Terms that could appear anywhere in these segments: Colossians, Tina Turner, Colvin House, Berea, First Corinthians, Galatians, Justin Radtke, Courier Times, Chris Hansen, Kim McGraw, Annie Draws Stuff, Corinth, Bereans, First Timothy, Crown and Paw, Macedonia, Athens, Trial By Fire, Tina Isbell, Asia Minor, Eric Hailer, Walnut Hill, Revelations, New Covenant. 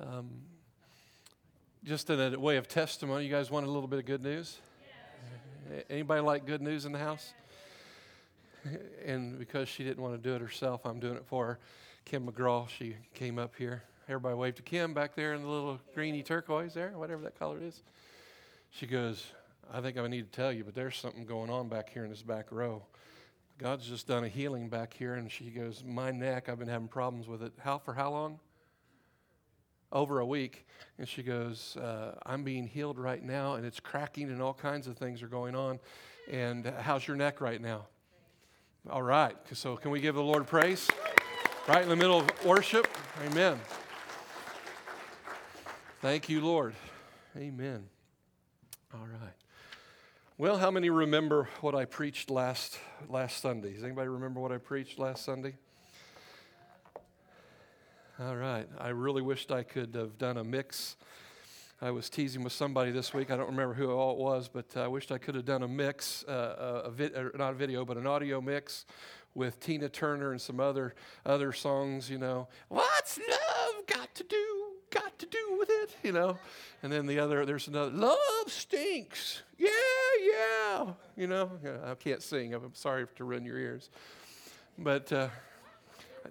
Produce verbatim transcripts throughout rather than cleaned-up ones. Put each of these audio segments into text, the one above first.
Um, just in a way of testimony, you guys want a little bit of good news? Yes. Anybody like good news in the house? And because she didn't want to do it herself, I'm doing it for her. Kim McGraw, she came up here. Everybody waved to Kim back there in the little greeny turquoise there, whatever that color is. She goes, I think I need to tell you, but there's something going on back here in this back row. God's just done a healing back here. And she goes, my neck, I've been having problems with it. How for how long? Over a week. And she goes, uh, I'm being healed right now, and it's cracking, and all kinds of things are going on. And uh, how's your neck right now? All right. So can we give the Lord praise? Right in the middle of worship. Amen. Thank you, Lord. Amen. All right. Well, how many remember what I preached last last Sunday? Does anybody remember what I preached last Sunday? All right. I really wished I could have done a mix. I was teasing with somebody this week. I don't remember who all it was, but I wished I could have done a mix, uh, a vid- or not a video, but an audio mix with Tina Turner and some other other songs, you know. What's love got to do? Got to do with it, you know, and then the other, there's another, love stinks, yeah, yeah, you know, I can't sing, I'm sorry to ruin your ears, but uh,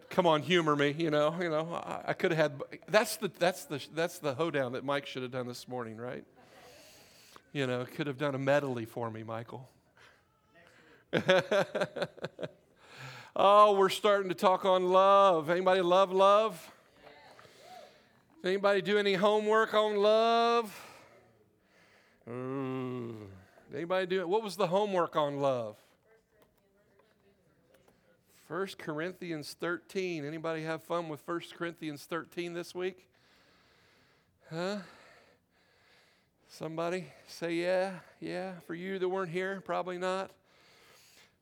come on, humor me, you know, you know, I, I could have had, that's the, that's the, that's the hoedown that Mike should have done this morning, right, you know, could have done a medley for me, Michael. Oh, we're starting to talk on love. Anybody love love? Anybody do any homework on love? Mm. Anybody do it? What was the homework on love? First Corinthians thirteen. Anybody have fun with First Corinthians thirteen this week? Huh? Somebody say yeah, yeah. For you that weren't here, probably not.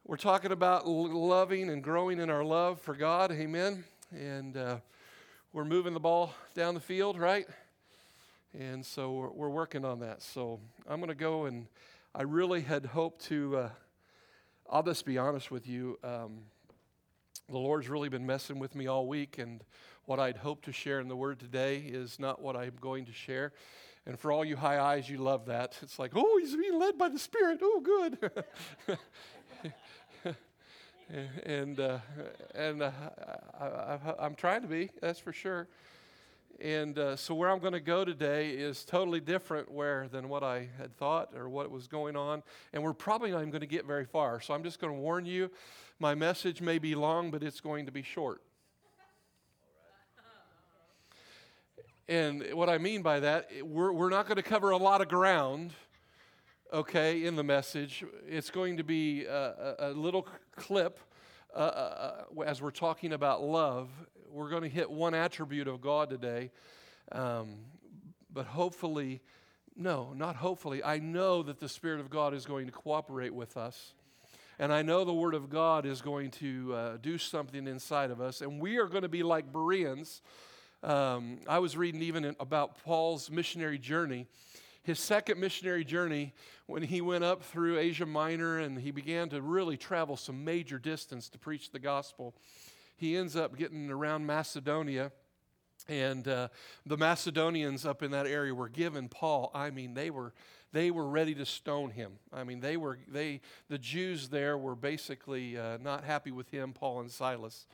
We're talking about loving and growing in our love for God. Amen. And uh, we're moving the ball down the field, right? And so we're, we're working on that. So I'm going to go, and I really had hoped to, uh, I'll just be honest with you, um, the Lord's really been messing with me all week, and what I'd hoped to share in the Word today is not what I'm going to share. And for all you high eyes, you love that. It's like, oh, he's being led by the Spirit. Oh, good. And uh, and uh, I, I, I'm trying to be, that's for sure. And uh, so where I'm going to go today is totally different where than what I had thought or what was going on. And we're probably not even going to get very far. So I'm just going to warn you, my message may be long, but it's going to be short. And what I mean by that, we're we're not going to cover a lot of ground. Okay, in the message, it's going to be a, a, a little clip uh, uh, as we're talking about love. We're going to hit one attribute of God today, um, but hopefully, no, not hopefully. I know that the Spirit of God is going to cooperate with us, and I know the Word of God is going to uh, do something inside of us, and we are going to be like Bereans. Um, I was reading even in, about Paul's missionary journey. His second missionary journey, when he went up through Asia Minor and he began to really travel some major distance to preach the gospel, he ends up getting around Macedonia. And uh, the Macedonians up in that area were given Paul. I mean, they were they were ready to stone him. I mean, they were they the Jews there were basically uh, not happy with him, Paul and Silas.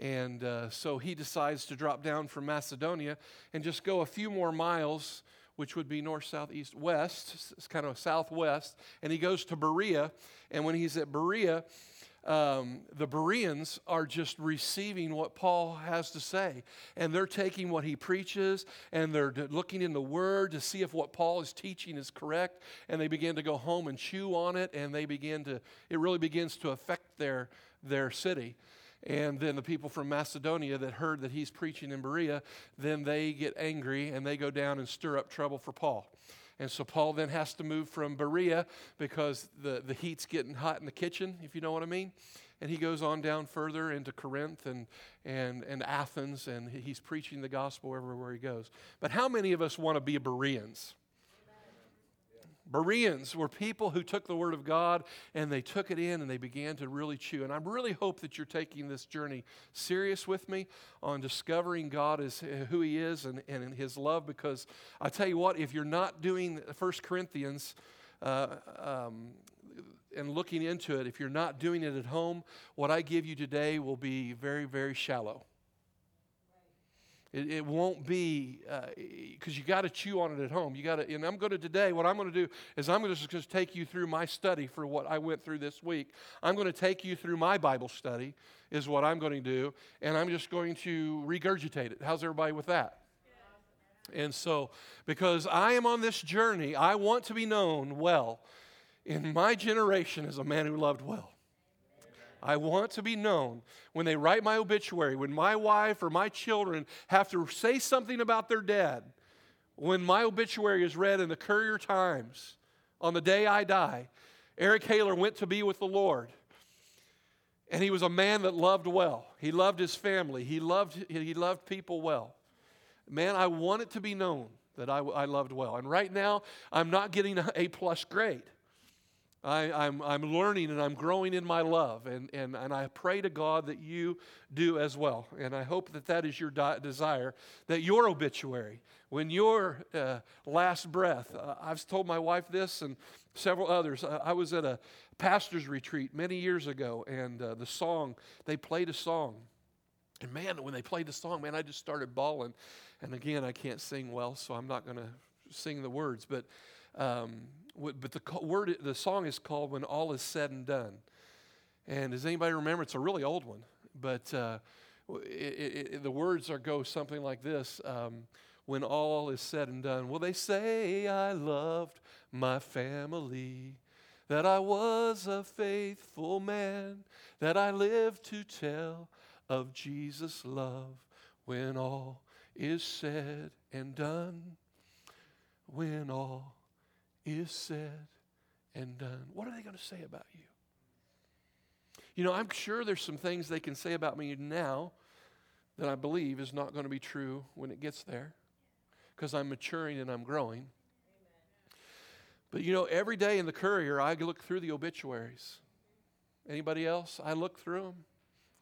And uh, so he decides to drop down from Macedonia and just go a few more miles, which would be north, south, east, west. It's kind of southwest. And he goes to Berea. And when he's at Berea, um, the Bereans are just receiving what Paul has to say. And they're taking what he preaches, and they're looking in the Word to see if what Paul is teaching is correct. And they begin to go home and chew on it, and they begin to, it really begins to affect their, their city. And then the people from Macedonia that heard that he's preaching in Berea, then they get angry and they go down and stir up trouble for Paul. And so Paul then has to move from Berea because the, the heat's getting hot in the kitchen, if you know what I mean. And he goes on down further into Corinth and, and, and Athens, and he's preaching the gospel everywhere he goes. But how many of us want to be Bereans? Bereans were people who took the Word of God and they took it in and they began to really chew. And I really hope that you're taking this journey serious with me on discovering God as who He is and, and His love, because I tell you what, if you're not doing First Corinthians uh, um, and looking into it, if you're not doing it at home, what I give you today will be very, very shallow. It, it won't be, because uh, you got to chew on it at home. You got to, and I'm going to today, what I'm going to do is I'm going to just take you through my study for what I went through this week. I'm going to take you through my Bible study is what I'm going to do, and I'm just going to regurgitate it. How's everybody with that? Yeah. And so, because I am on this journey, I want to be known well in my generation as a man who loved well. I want to be known when they write my obituary, when my wife or my children have to say something about their dad, when my obituary is read in the Courier Times on the day I die. Eric Hailer went to be with the Lord, and he was a man that loved well. He loved his family. He loved, he loved people well. Man, I want it to be known that I, I loved well. And right now, I'm not getting an A-plus grade. I, I'm, I'm learning and I'm growing in my love, and, and, and I pray to God that you do as well. And I hope that that is your di- desire, that your obituary, when your uh, last breath, uh, I've told my wife this and several others. I, I was at a pastor's retreat many years ago, and uh, the song, they played a song. And man, when they played the song, man, I just started bawling. And again, I can't sing well, so I'm not going to sing the words, but... Um, But the word, the song is called "When All Is Said and Done," and does anybody remember? It's a really old one, but uh, it, it, the words are go something like this: um, "When all is said and done, will they say I loved my family, that I was a faithful man, that I lived to tell of Jesus' love? When all is said and done, when all is said and done." What are they going to say about you? You know, I'm sure there's some things they can say about me now that I believe is not going to be true when it gets there, because I'm maturing and I'm growing. Amen. But you know, every day in the Courier, I look through the obituaries. Anybody else? I look through them.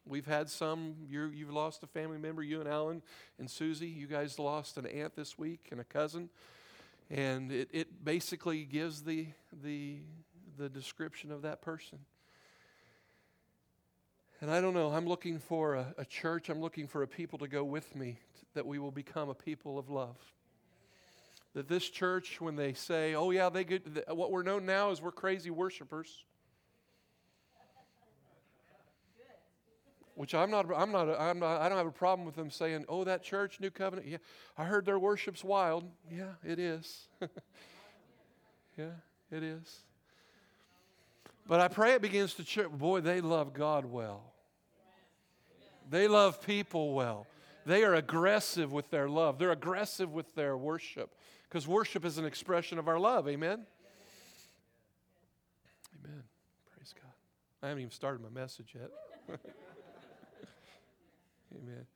We've had some. You're, you've lost a family member. You and Alan and Susie, you guys lost an aunt this week and a cousin. And it, it basically gives the, the the description of that person. And I don't know, I'm looking for a, a church, I'm looking for a people to go with me, t- that we will become a people of love. That this church, when they say, oh yeah, they get, th- what we're known now is we're crazy worshipers. Which I'm not, I'm not, I'm not, I don't have a problem with them saying, oh, that church, New Covenant, yeah, I heard their worship's wild. Yeah, it is. Yeah, it is. But I pray it begins to church. Boy, they love God well. They love people well. They are aggressive with their love. They're aggressive with their worship, because worship is an expression of our love. Amen? Amen. Praise God. I haven't even started my message yet. Amen.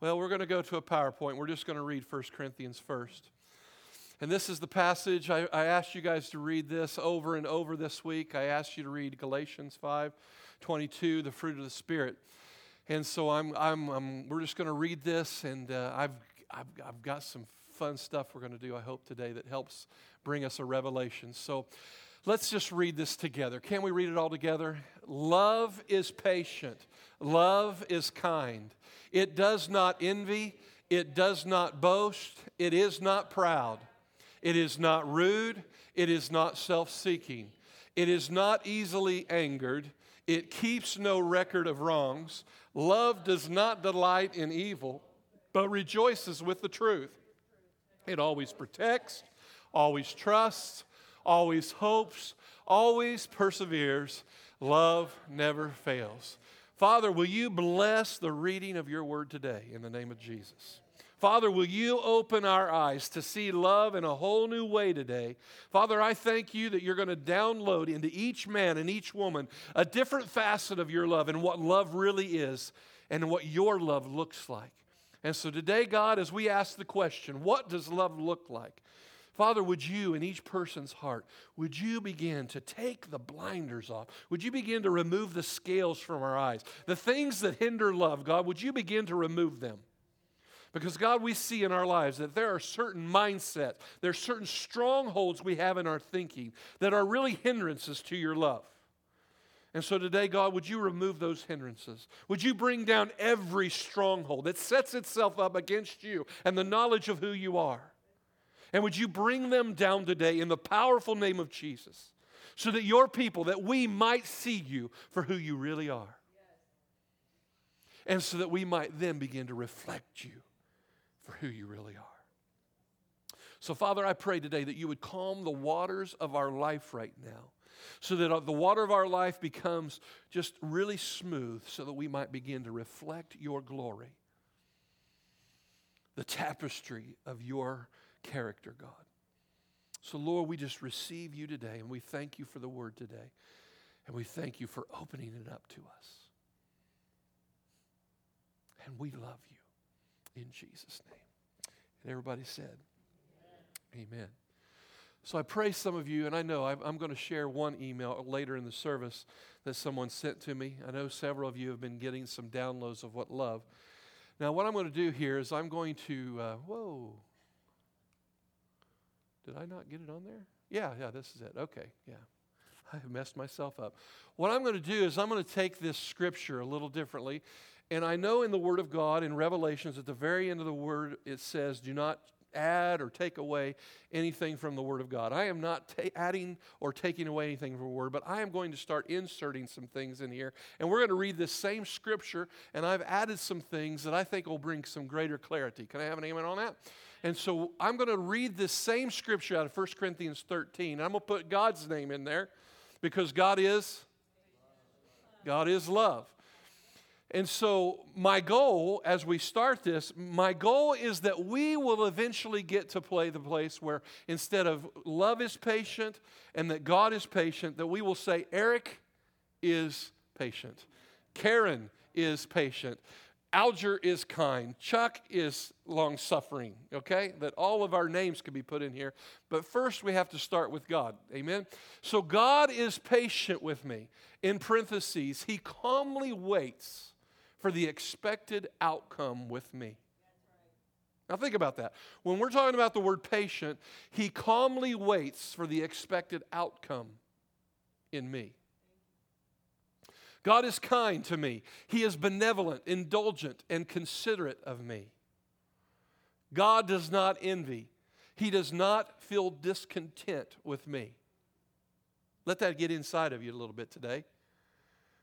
Well, we're going to go to a PowerPoint. We're just going to read First Corinthians first. And this is the passage. I, I asked you guys to read this over and over this week. I asked you to read Galatians five twenty-two, the fruit of the Spirit. And so I'm, I'm, I'm we're just going to read this, and uh, I've, I've, I've got some fun stuff we're going to do, I hope, today that helps bring us a revelation. So let's just read this together. Can we read it all together? Love is patient. Love is kind. It does not envy. It does not boast. It is not proud. It is not rude. It is not self-seeking. It is not easily angered. It keeps no record of wrongs. Love does not delight in evil, but rejoices with the truth. It always protects, always trusts, always hopes, always perseveres. Love never fails. Father, will you bless the reading of your word today in the name of Jesus? Father, will you open our eyes to see love in a whole new way today? Father, I thank you that you're going to download into each man and each woman a different facet of your love and what love really is and what your love looks like. And so today, God, as we ask the question, what does love look like? Father, would you, in each person's heart, would you begin to take the blinders off? Would you begin to remove the scales from our eyes? The things that hinder love, God, would you begin to remove them? Because, God, we see in our lives that there are certain mindsets, there are certain strongholds we have in our thinking that are really hindrances to your love. And so today, God, would you remove those hindrances? Would you bring down every stronghold that sets itself up against you and the knowledge of who you are? And would you bring them down today in the powerful name of Jesus so that your people, that we might see you for who you really are. And so that we might then begin to reflect you for who you really are. So, Father, I pray today that you would calm the waters of our life right now, so that the water of our life becomes just really smooth so that we might begin to reflect your glory, the tapestry of your character, God. So, Lord, we just receive you today, and we thank you for the word today, and we thank you for opening it up to us. And we love you in Jesus' name. And everybody said, amen. Amen. So I pray some of you, and I know I'm going to share one email later in the service that someone sent to me. I know several of you have been getting some downloads of what love. Now what I'm going to do here is I'm going to, uh, whoa. Did I not get it on there? Yeah, yeah, this is it. Okay, yeah. I messed myself up. What I'm going to do is I'm going to take this scripture a little differently. And I know in the Word of God, in Revelations, at the very end of the Word, it says, do not add or take away anything from the Word of God. I am not ta- adding or taking away anything from the Word, but I am going to start inserting some things in here. And we're going to read this same scripture, and I've added some things that I think will bring some greater clarity. Can I have an amen on that? And so I'm going to read this same scripture out of First Corinthians thirteen. I'm going to put God's name in there because God is, God is love. And so my goal as we start this, my goal is that we will eventually get to play the place where instead of love is patient and that God is patient, that we will say Eric is patient, Karen is patient, Alger is kind, Chuck is long-suffering, okay? That all of our names can be put in here. But first we have to start with God, amen? So God is patient with me. In parentheses, he calmly waits for the expected outcome with me. Now think about that. When we're talking about the word patient, he calmly waits for the expected outcome in me. God is kind to me. He is benevolent, indulgent, and considerate of me. God does not envy. He does not feel discontent with me. Let that get inside of you a little bit today.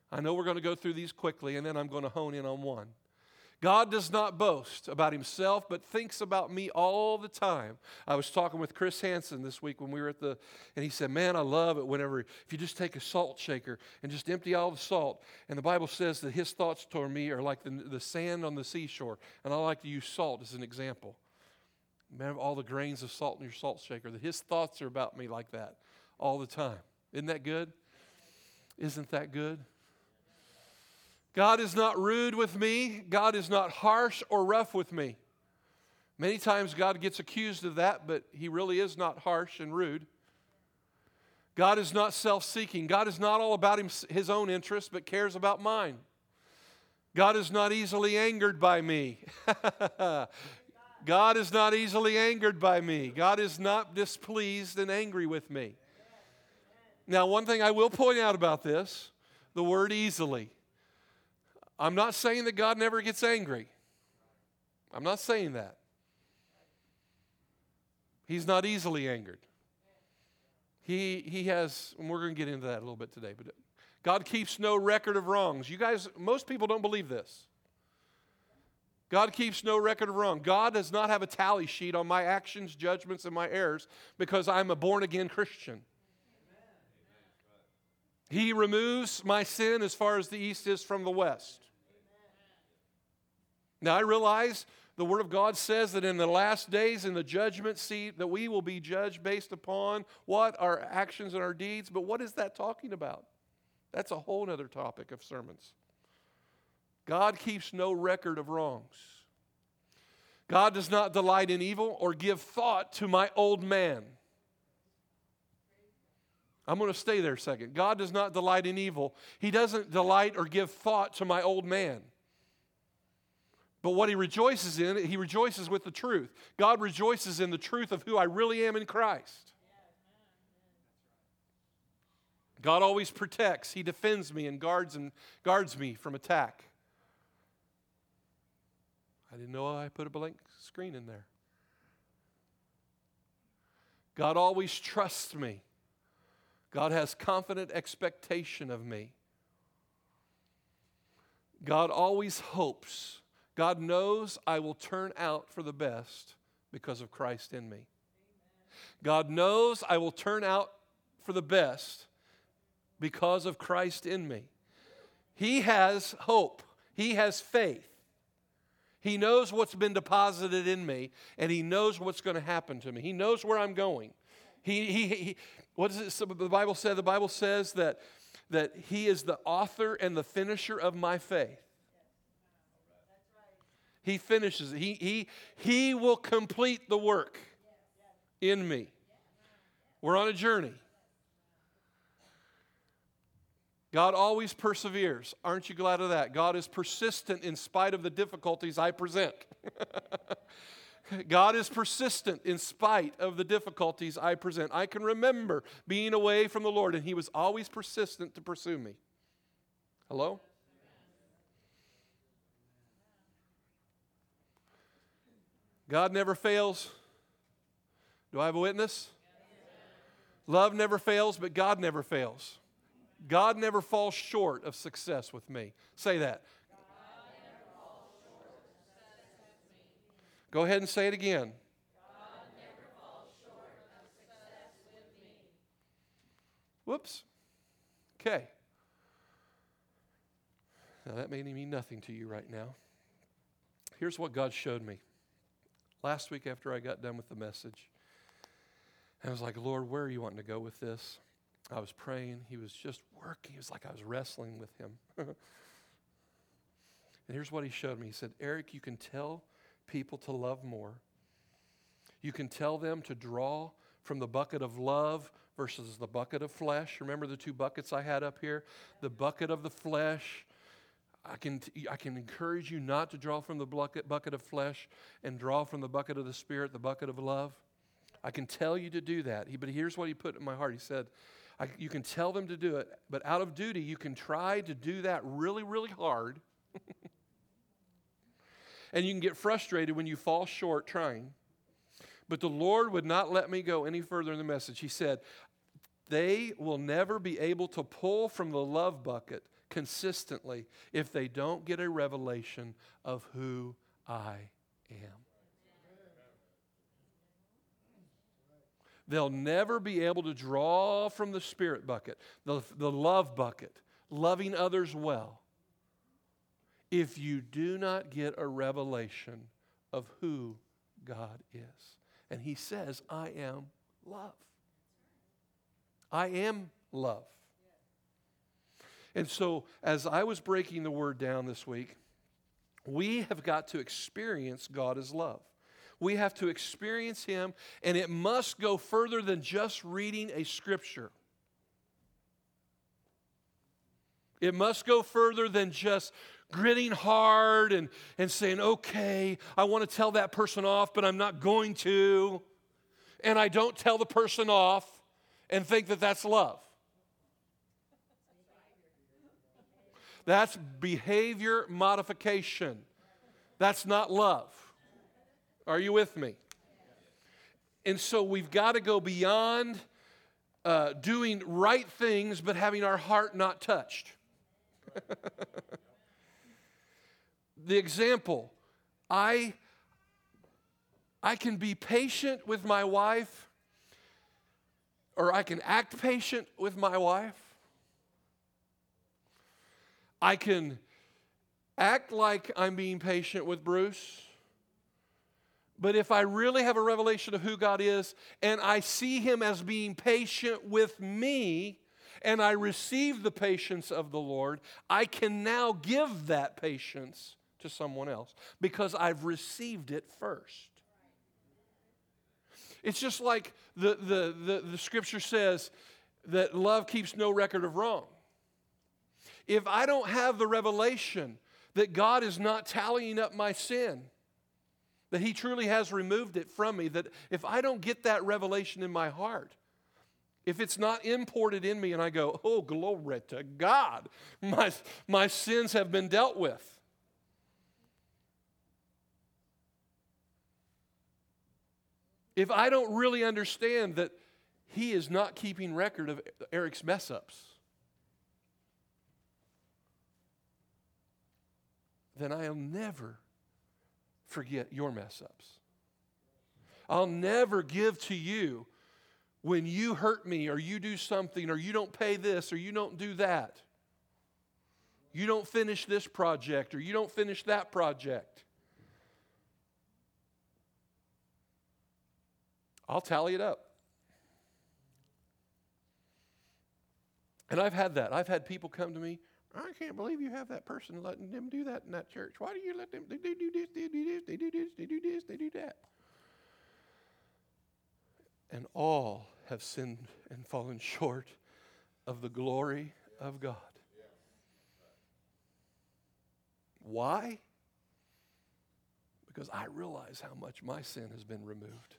I know we're going to go through these quickly, and then I'm going to hone in on one. God does not boast about himself, but thinks about me all the time. I was talking with Chris Hansen this week when we were at the, and he said, man, I love it whenever, if you just take a salt shaker and just empty all the salt, and the Bible says that his thoughts toward me are like the, the sand on the seashore, and I like to use salt as an example. Remember all the grains of salt in your salt shaker, that his thoughts are about me like that all the time. Isn't that good? Isn't that good? God is not rude with me. God is not harsh or rough with me. Many times God gets accused of that, but he really is not harsh and rude. God is not self-seeking. God is not all about his own interests, but cares about mine. God is not easily angered by me. God is not easily angered by me. God is not displeased and angry with me. Now, one thing I will point out about this, the word easily. I'm not saying that God never gets angry. I'm not saying that. He's not easily angered. He he has, and we're going to get into that a little bit today, but God keeps no record of wrongs. You guys, most people don't believe this. God keeps no record of wrong. God does not have a tally sheet on my actions, judgments, and my errors because I'm a born-again Christian. He removes my sin as far as the east is from the west. Now, I realize the Word of God says that in the last days, in the judgment seat, that we will be judged based upon what? Our actions and our deeds. But what is that talking about? That's a whole other topic of sermons. God keeps no record of wrongs. God does not delight in evil or give thought to my old man. I'm going to stay there a second. God does not delight in evil. He doesn't delight or give thought to my old man. But what he rejoices in, he rejoices with the truth. God rejoices in the truth of who I really am in Christ. God always protects. He defends me and guards and guards me from attack. I didn't know I put a blank screen in there. God always trusts me. God has confident expectation of me. God always hopes. God knows I will turn out for the best because of Christ in me. Amen. God knows I will turn out for the best because of Christ in me. He has hope. He has faith. He knows what's been deposited in me, and he knows what's going to happen to me. He knows where I'm going. He, he, he, what does it, so the Bible say? The Bible says that, that he is the author and the finisher of my faith. He finishes it. He, he, he will complete the work in me. We're on a journey. God always perseveres. Aren't you glad of that? God is persistent in spite of the difficulties I present. God is persistent in spite of the difficulties I present. I can remember being away from the Lord, and he was always persistent to pursue me. Hello? God never fails. Do I have a witness? Love never fails, but God never fails. God never falls short of success with me. Say that. God never falls short of success with me. Go ahead and say it again. God never falls short of success with me. Whoops. Okay. Now that may mean nothing to you right now. Here's what God showed me last week after I got done with the message. I was like, Lord, where are you wanting to go with this? I was praying. He was just working. It was like I was wrestling with him. And here's what he showed me. He said, Eric, you can tell people to love more. You can tell them to draw from the bucket of love versus the bucket of flesh. Remember the two buckets I had up here? The bucket of the flesh. I can t- I can encourage you not to draw from the bucket bucket of flesh and draw from the bucket of the Spirit, the bucket of love. I can tell you to do that. He, but here's what he put in my heart. He said, I, you can tell them to do it, but out of duty, you can try to do that really, really hard. And you can get frustrated when you fall short trying. But the Lord would not let me go any further in the message. He said, they will never be able to pull from the love bucket consistently if they don't get a revelation of who I am. They'll never be able to draw from the Spirit bucket, the, the love bucket, loving others well, if you do not get a revelation of who God is. And he says, I am love. I am love. And so as I was breaking the word down this week, we have got to experience God as love. We have to experience him, and it must go further than just reading a scripture. It must go further than just gritting hard and, and saying, okay, I want to tell that person off, but I'm not going to. And I don't tell the person off and think that that's love. That's behavior modification. That's not love. Are you with me? And so we've got to go beyond uh, doing right things but having our heart not touched. The example, I, I can be patient with my wife, or I can act patient with my wife. I can act like I'm being patient with Bruce. But if I really have a revelation of who God is, and I see him as being patient with me, and I receive the patience of the Lord, I can now give that patience to someone else because I've received it first. It's just like the, the, the, the scripture says that love keeps no record of wrong. If I don't have the revelation that God is not tallying up my sin, that he truly has removed it from me, that if I don't get that revelation in my heart, if it's not imported in me and I go, oh, glory to God, my, my sins have been dealt with. If I don't really understand that he is not keeping record of Eric's mess-ups, then I'll never forget your mess-ups. I'll never give to you when you hurt me or you do something or you don't pay this or you don't do that. You don't finish this project or you don't finish that project. I'll tally it up. And I've had that. I've had people come to me, I can't believe you have that person letting them do that in that church. Why do you let them, they do this, they do this, they do this, they do this, they do that. And all have sinned and fallen short of the glory of God. Why? Because I realize how much my sin has been removed.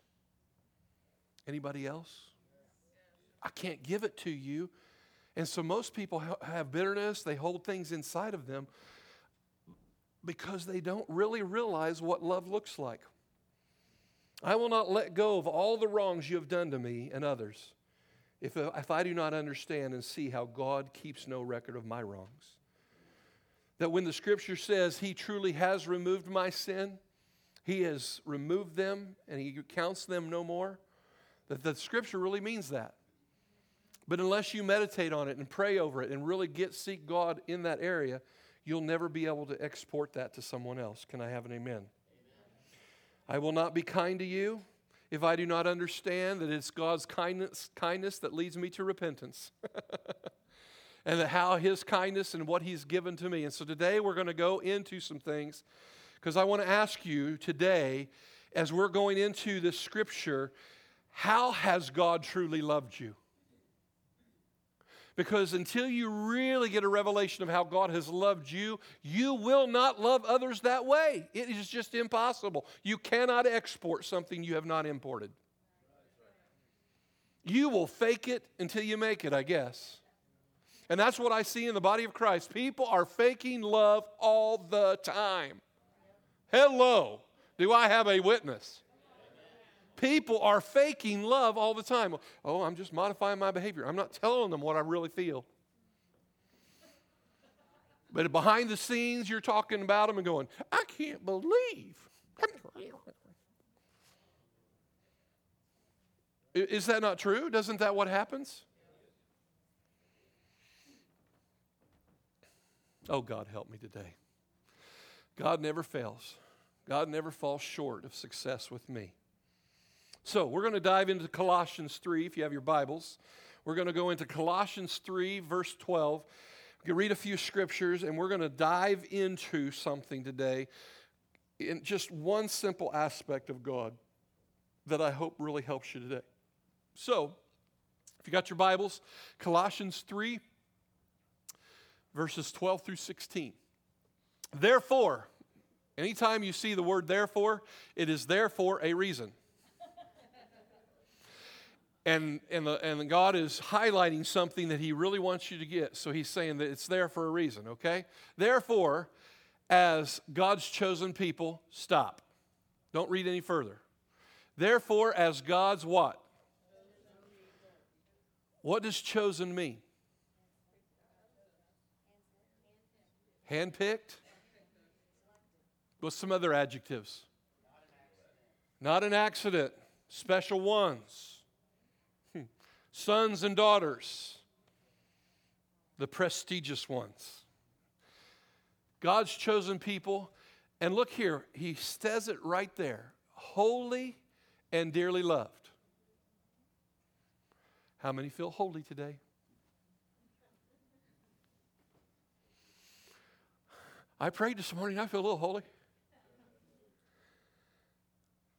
Anybody else? I can't give it to you. And so most people ha- have bitterness. They hold things inside of them because they don't really realize what love looks like. I will not let go of all the wrongs you have done to me and others if, if I do not understand and see how God keeps no record of my wrongs. That when the scripture says he truly has removed my sin, he has removed them and he counts them no more. That the scripture really means that. But unless you meditate on it and pray over it and really get seek God in that area, you'll never be able to export that to someone else. Can I have an amen? Amen. I will not be kind to you if I do not understand that it's God's kindness, kindness that leads me to repentance. And that how his kindness and what he's given to me. And so today we're going to go into some things because I want to ask you today, as we're going into this scripture, how has God truly loved you? Because until you really get a revelation of how God has loved you, you will not love others that way. It is just impossible. You cannot export something you have not imported. You will fake it until you make it, I guess. And that's what I see in the body of Christ. People are faking love all the time. Hello, do I have a witness? People are faking love all the time. Oh, I'm just modifying my behavior. I'm not telling them what I really feel. But behind the scenes, you're talking about them and going, I can't believe. Is that not true? Doesn't that what happens? Oh, God, help me today. God never fails. God never falls short of success with me. So we're going to dive into Colossians three, if you have your Bibles. We're going to go into Colossians three, verse twelve. We can read a few scriptures, and we're going to dive into something today in just one simple aspect of God that I hope really helps you today. So if you got your Bibles, Colossians three, verses twelve through sixteen. Therefore, anytime you see the word therefore, it is therefore a reason. And and, the, and God is highlighting something that he really wants you to get. So he's saying that it's there for a reason, okay? Therefore, as God's chosen people, stop. Don't read any further. Therefore, as God's what? What does chosen mean? Handpicked? What's some other adjectives? Not an accident. Special ones. Sons and daughters, the prestigious ones. God's chosen people. And look here, he says it right there. Holy and dearly loved. How many feel holy today? I prayed this morning. I feel a little holy.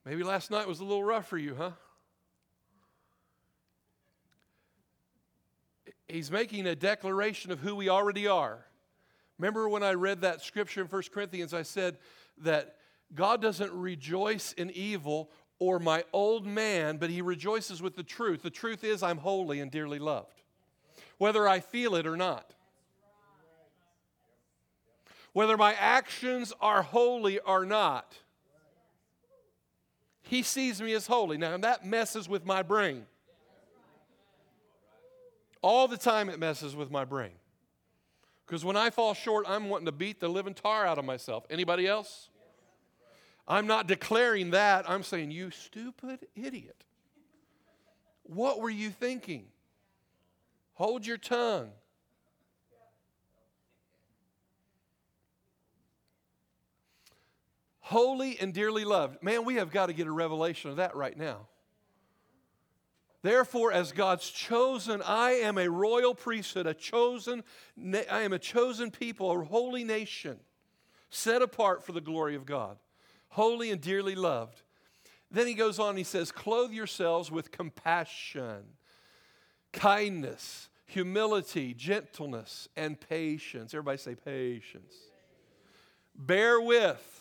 Maybe last night was a little rough for you, huh? He's making a declaration of who we already are. Remember when I read that scripture in First Corinthians, I said that God doesn't rejoice in evil or my old man, but he rejoices with the truth. The truth is I'm holy and dearly loved, whether I feel it or not. Whether my actions are holy or not, he sees me as holy. Now, that messes with my brain. All the time it messes with my brain. Because when I fall short, I'm wanting to beat the living tar out of myself. Anybody else? I'm not declaring that. I'm saying, you stupid idiot. What were you thinking? Hold your tongue. Holy and dearly loved. Man, we have got to get a revelation of that right now. Therefore, as God's chosen, I am a royal priesthood, a chosen, I am a chosen people, a holy nation, set apart for the glory of God, holy and dearly loved. Then he goes on, he says, clothe yourselves with compassion, kindness, humility, gentleness, and patience. Everybody say patience. Bear with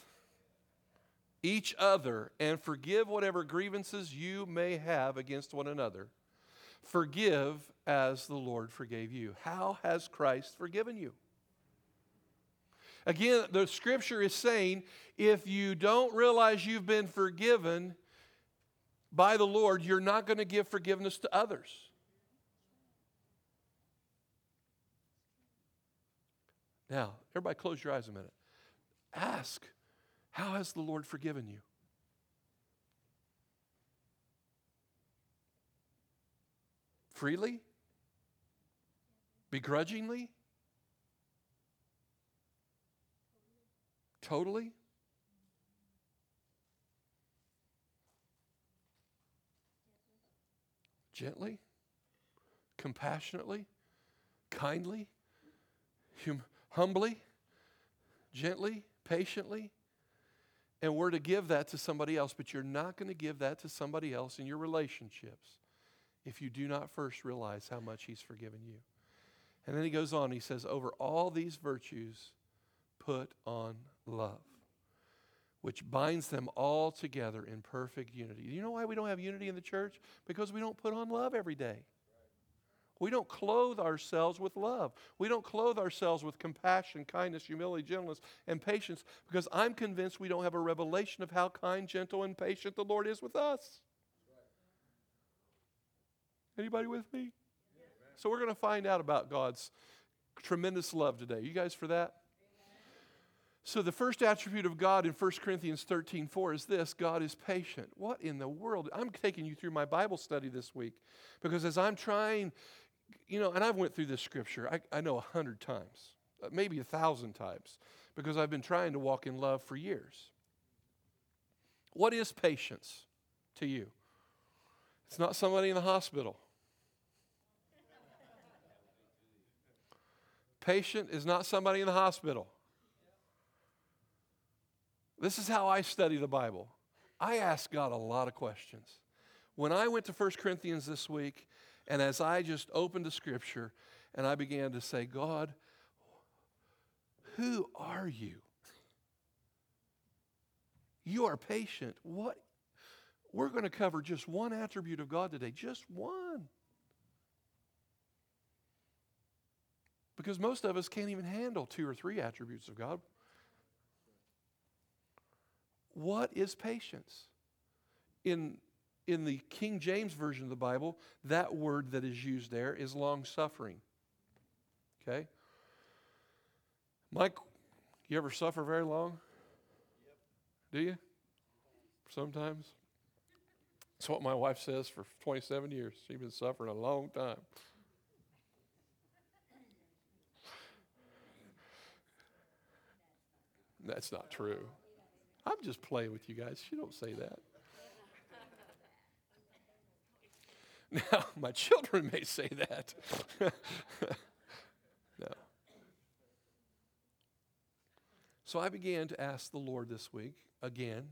each other, and forgive whatever grievances you may have against one another. Forgive as the Lord forgave you. How has Christ forgiven you? Again, the scripture is saying, if you don't realize you've been forgiven by the Lord, you're not going to give forgiveness to others. Now, everybody close your eyes a minute. Ask, how has the Lord forgiven you? Freely? Begrudgingly? Totally? Gently? Compassionately? Kindly? Hum- humbly? Gently? Patiently? And we're to give that to somebody else, but you're not going to give that to somebody else in your relationships if you do not first realize how much he's forgiven you. And then he goes on, he says, over all these virtues, put on love, which binds them all together in perfect unity. You know why we don't have unity in the church? Because we don't put on love every day. We don't clothe ourselves with love. We don't clothe ourselves with compassion, kindness, humility, gentleness, and patience, because I'm convinced we don't have a revelation of how kind, gentle, and patient the Lord is with us. Anybody with me? Yeah. So we're going to find out about God's tremendous love today. You guys for that? So the first attribute of God in First Corinthians thirteen four is this: God is patient. What in the world? I'm taking you through my Bible study this week, because as I'm trying... You know, and I've went through this scripture, I, I know a hundred times, maybe a thousand times, because I've been trying to walk in love for years. What is patience to you? It's not somebody in the hospital. Patient is not somebody in the hospital. This is how I study the Bible. I ask God a lot of questions. When I went to First Corinthians this week, and as I just opened the scripture and I began to say, God, who are you? You are patient. What? We're going to cover just one attribute of God today, just one. Because most of us can't even handle two or three attributes of God. What is patience? In In the King James Version of the Bible, that word that is used there is long-suffering. Okay? Mike, you ever suffer very long? Do you? Sometimes. That's what my wife says for twenty-seven years. She's been suffering a long time. That's not true. I'm just playing with you guys. She don't say that. Now, my children may say that. No. So I began to ask the Lord this week, again,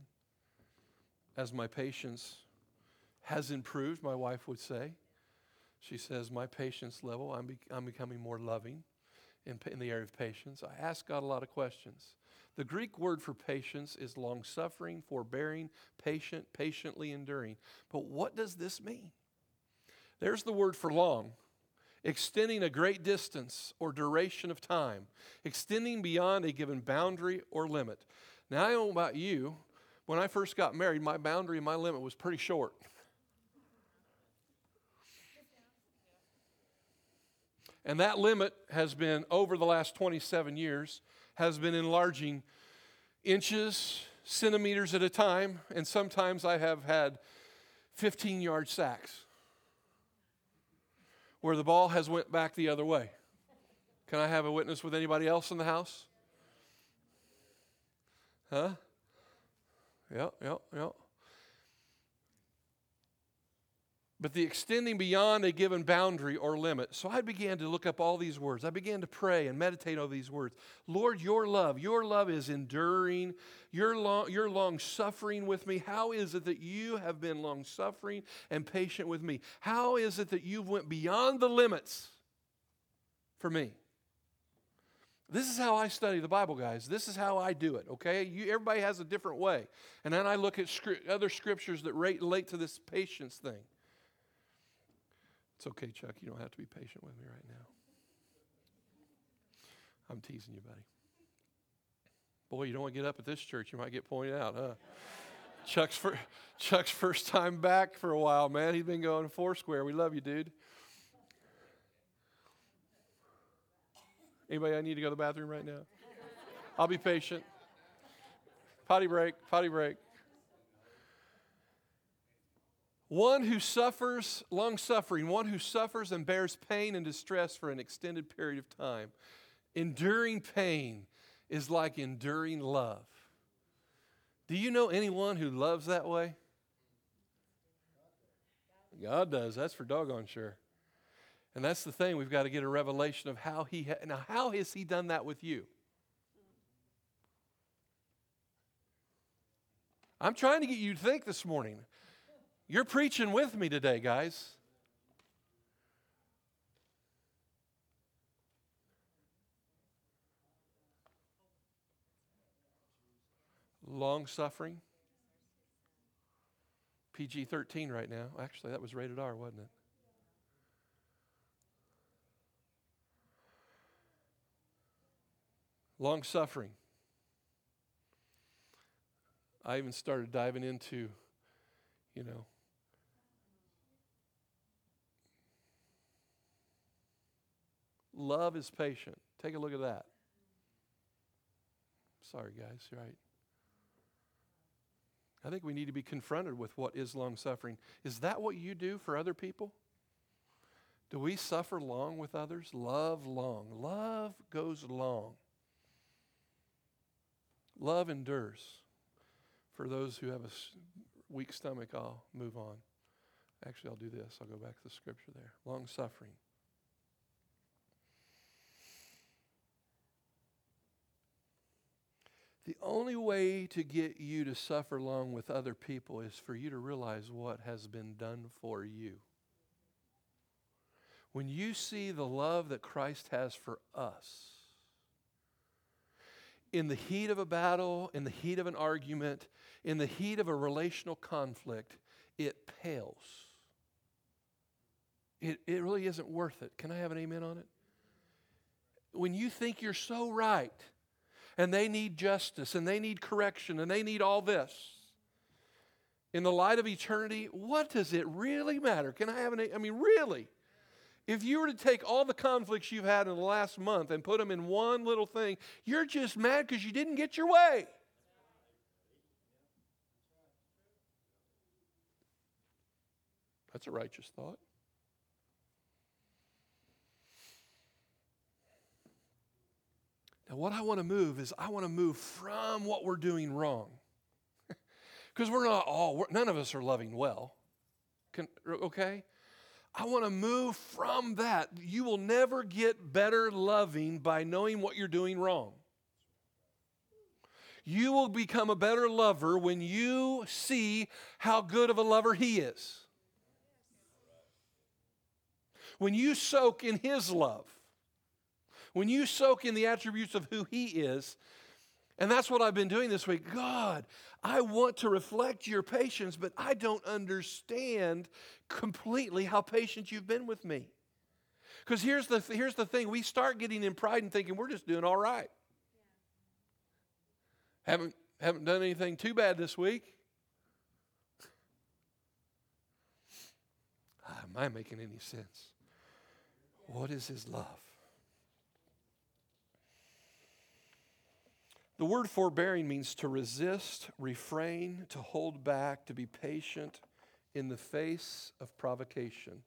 as my patience has improved, my wife would say. She says, my patience level, I'm, be- I'm becoming more loving in, in the area of patience. I ask God a lot of questions. The Greek word for patience is long-suffering, forbearing, patient, patiently enduring. But what does this mean? There's the word for long. Extending a great distance or duration of time. Extending beyond a given boundary or limit. Now, I don't know about you. When I first got married, my boundary and my limit was pretty short. And that limit has been, over the last twenty-seven years, has been enlarging inches, centimeters at a time, and sometimes I have had fifteen-yard sacks where the ball has went back the other way. Can I have a witness with anybody else in the house? Huh? Yeah, yeah, yeah. But the extending beyond a given boundary or limit. So I began to look up all these words. I began to pray and meditate on these words. Lord, your love, your love is enduring. Your long, your long suffering with me. How is it that you have been long suffering and patient with me? How is it that you went beyond the limits for me? This is how I study the Bible, guys. This is how I do it, okay? You, everybody has a different way. And then I look at scri- other scriptures that relate to this patience thing. It's okay, Chuck. You don't have to be patient with me right now. I'm teasing you, buddy. Boy, you don't want to get up at this church. You might get pointed out, huh? Chuck's, fir- Chuck's first time back for a while, man. He's been going Foursquare. We love you, dude. Anybody I need to go to the bathroom right now? I'll be patient. Potty break, potty break. One who suffers, long-suffering, one who suffers and bears pain and distress for an extended period of time. Enduring pain is like enduring love. Do you know anyone who loves that way? God does. That's for doggone sure. And that's the thing. We've got to get a revelation of how he, ha- now how has he done that with you? I'm trying to get you to think this morning. You're preaching with me today, guys. Long-suffering. P G thirteen right now. Actually, that was rated R, wasn't it? Long-suffering. I even started diving into, you know, love is patient. Take a look at that. Sorry, guys, you're right. I think we need to be confronted with what is long-suffering. Is that what you do for other people? Do we suffer long with others? Love long. Love goes long. Love endures. For those who have a weak stomach, I'll move on. Actually, I'll do this. I'll go back to the scripture there. Long-suffering. The only way to get you to suffer long with other people is for you to realize what has been done for you. When you see the love that Christ has for us, in the heat of a battle, in the heat of an argument, in the heat of a relational conflict, it pales. It, it really isn't worth it. Can I have an amen on it? When you think you're so right, and they need justice, and they need correction, and they need all this. In the light of eternity, what does it really matter? Can I have an, I mean, really? If you were to take all the conflicts you've had in the last month and put them in one little thing, you're just mad because you didn't get your way. That's a righteous thought. Now, what I want to move is I want to move from what we're doing wrong. Because we're not all, we're, none of us are loving well. Can, okay? I want to move from that. You will never get better loving by knowing what you're doing wrong. you will become a better lover when you see how good of a lover he is. When you soak in his love, when you soak in the attributes of who he is, and that's what I've been doing this week. God, I want to reflect your patience, but I don't understand completely how patient you've been with me. Because here's the, here's the thing. We start getting in pride and thinking we're just doing all right. Yeah. Haven't, haven't done anything too bad this week. Am I making any sense? What is his love? The word forbearing means to resist, refrain, to hold back, to be patient in the face of provocation.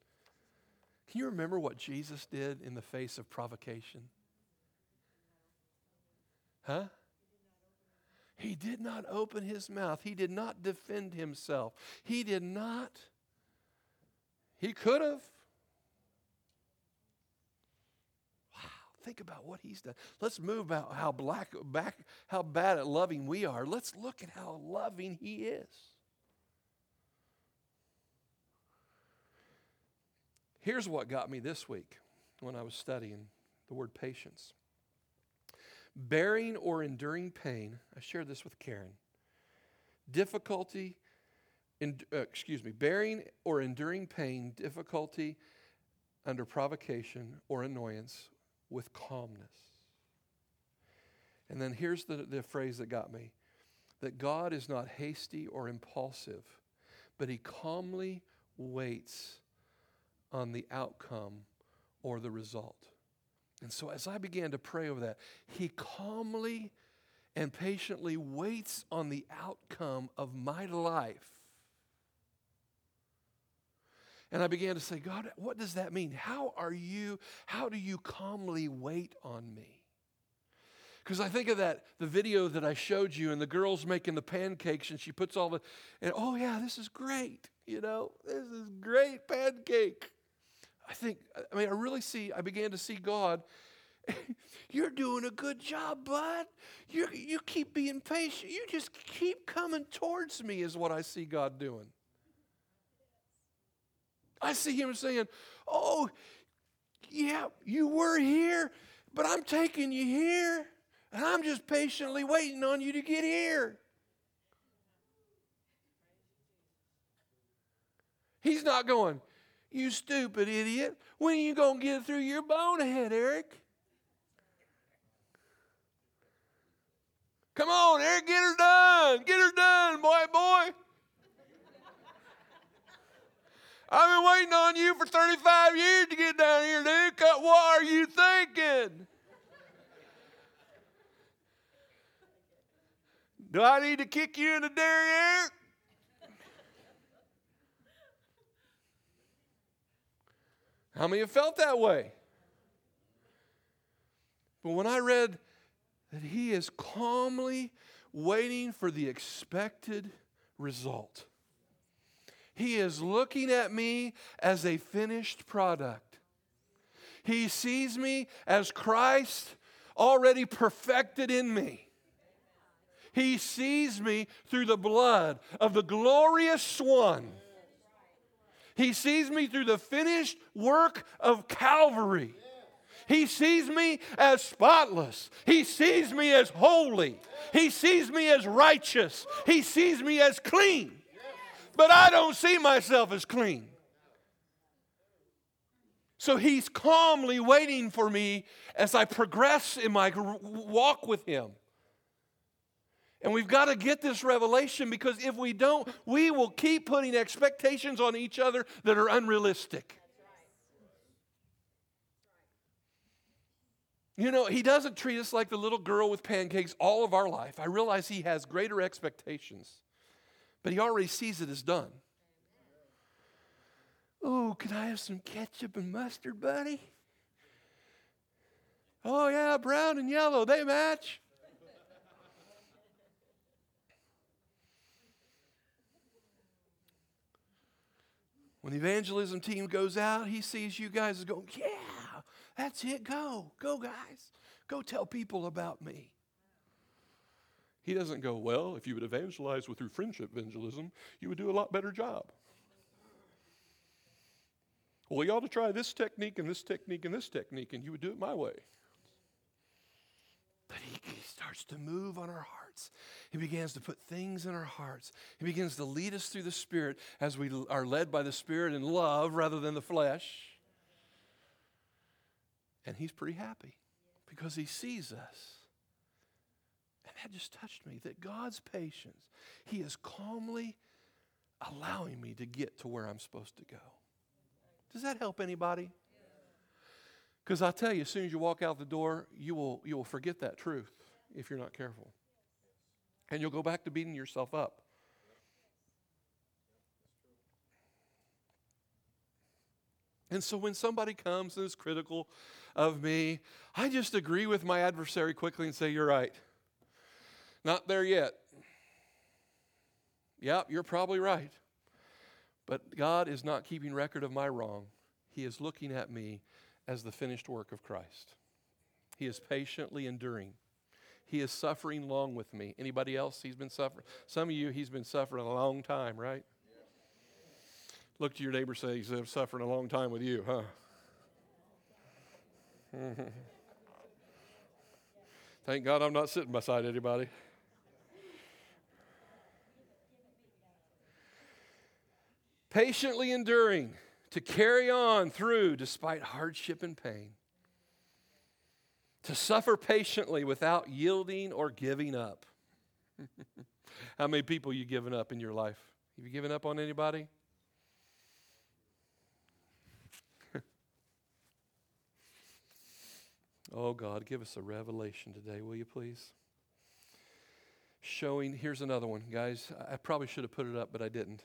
Can you remember what Jesus did in the face of provocation? Huh? He did not open his mouth. He did not defend himself. He did not. He could have. Think about what he's done. Let's move about how black, back, how bad at loving we are. Let's look at how loving he is. Here's what got me this week when I was studying the word patience. Bearing or enduring pain. I shared this with Karen. Difficulty, in, uh, excuse me, bearing or enduring pain, difficulty under provocation or annoyance with calmness. And then here's the, the phrase that got me, that God is not hasty or impulsive, but he calmly waits on the outcome or the result. And so as I began to pray over that, he calmly and patiently waits on the outcome of my life. And I began to say, God, what does that mean? How are you, how do you calmly wait on me? Because I think of that, the video that I showed you and the girl's making the pancakes and she puts all the, and oh yeah, this is great. You know, this is great pancake. I think, I mean, I really see, I began to see God, you're doing a good job, bud. You you keep being patient. You just keep coming towards me is what I see God doing. I see him saying, oh, yeah, you were here, but I'm taking you here, and I'm just patiently waiting on you to get here. He's not going, you stupid idiot. When are you going to get through your bonehead, Eric? Come on, Eric, get her done. Get her done, boy, boy. I've been waiting on you for thirty-five years to get down here, dude. What are you thinking? Do I need to kick you in the derriere? How many have felt that way? But when I read that he is calmly waiting for the expected result, he is looking at me as a finished product. He sees me as Christ already perfected in me. He sees me through the blood of the glorious one. He sees me through the finished work of Calvary. He sees me as spotless. He sees me as holy. He sees me as righteous. He sees me as clean. But I don't see myself as clean. So he's calmly waiting for me as I progress in my walk with him. And we've got to get this revelation, because if we don't, we will keep putting expectations on each other that are unrealistic. You know, he doesn't treat us like the little girl with pancakes all of our life. I realize he has greater expectations. But he already sees it as done. Oh, can I have some ketchup and mustard, buddy? Oh, yeah, brown and yellow, they match. When the evangelism team goes out, he sees you guys as going, yeah, that's it, go, go guys. Go tell people about me. He doesn't go, well, if you would evangelize with through friendship evangelism, you would do a lot better job. Well, you ought to try this technique and this technique and this technique, and you would do it my way. But he, he starts to move on our hearts. He begins to put things in our hearts. He begins to lead us through the Spirit as we are led by the Spirit in love rather than the flesh. And he's pretty happy because he sees us. And that just touched me, that God's patience, he is calmly allowing me to get to where I'm supposed to go. Does that help anybody? Because I'll tell you, as soon as you walk out the door, you will you will forget that truth if you're not careful. And you'll go back to beating yourself up. And so when somebody comes and is critical of me, I just agree with my adversary quickly and say, you're right. Not there yet. Yep, you're probably right. But God is not keeping record of my wrong. He is looking at me as the finished work of Christ. He is patiently enduring. He is suffering long with me. Anybody else he's been suffering? Some of you, he's been suffering a long time, right? Look to your neighbor and say, he's suffering a long time with you, huh? Thank God I'm not sitting beside anybody. Patiently enduring, to carry on through despite hardship and pain. To suffer patiently without yielding or giving up. How many people you given up in your life? Have you given up on anybody? Oh, God, give us a revelation today, will you please? Showing, here's another one, guys. I probably should have put it up, but I didn't.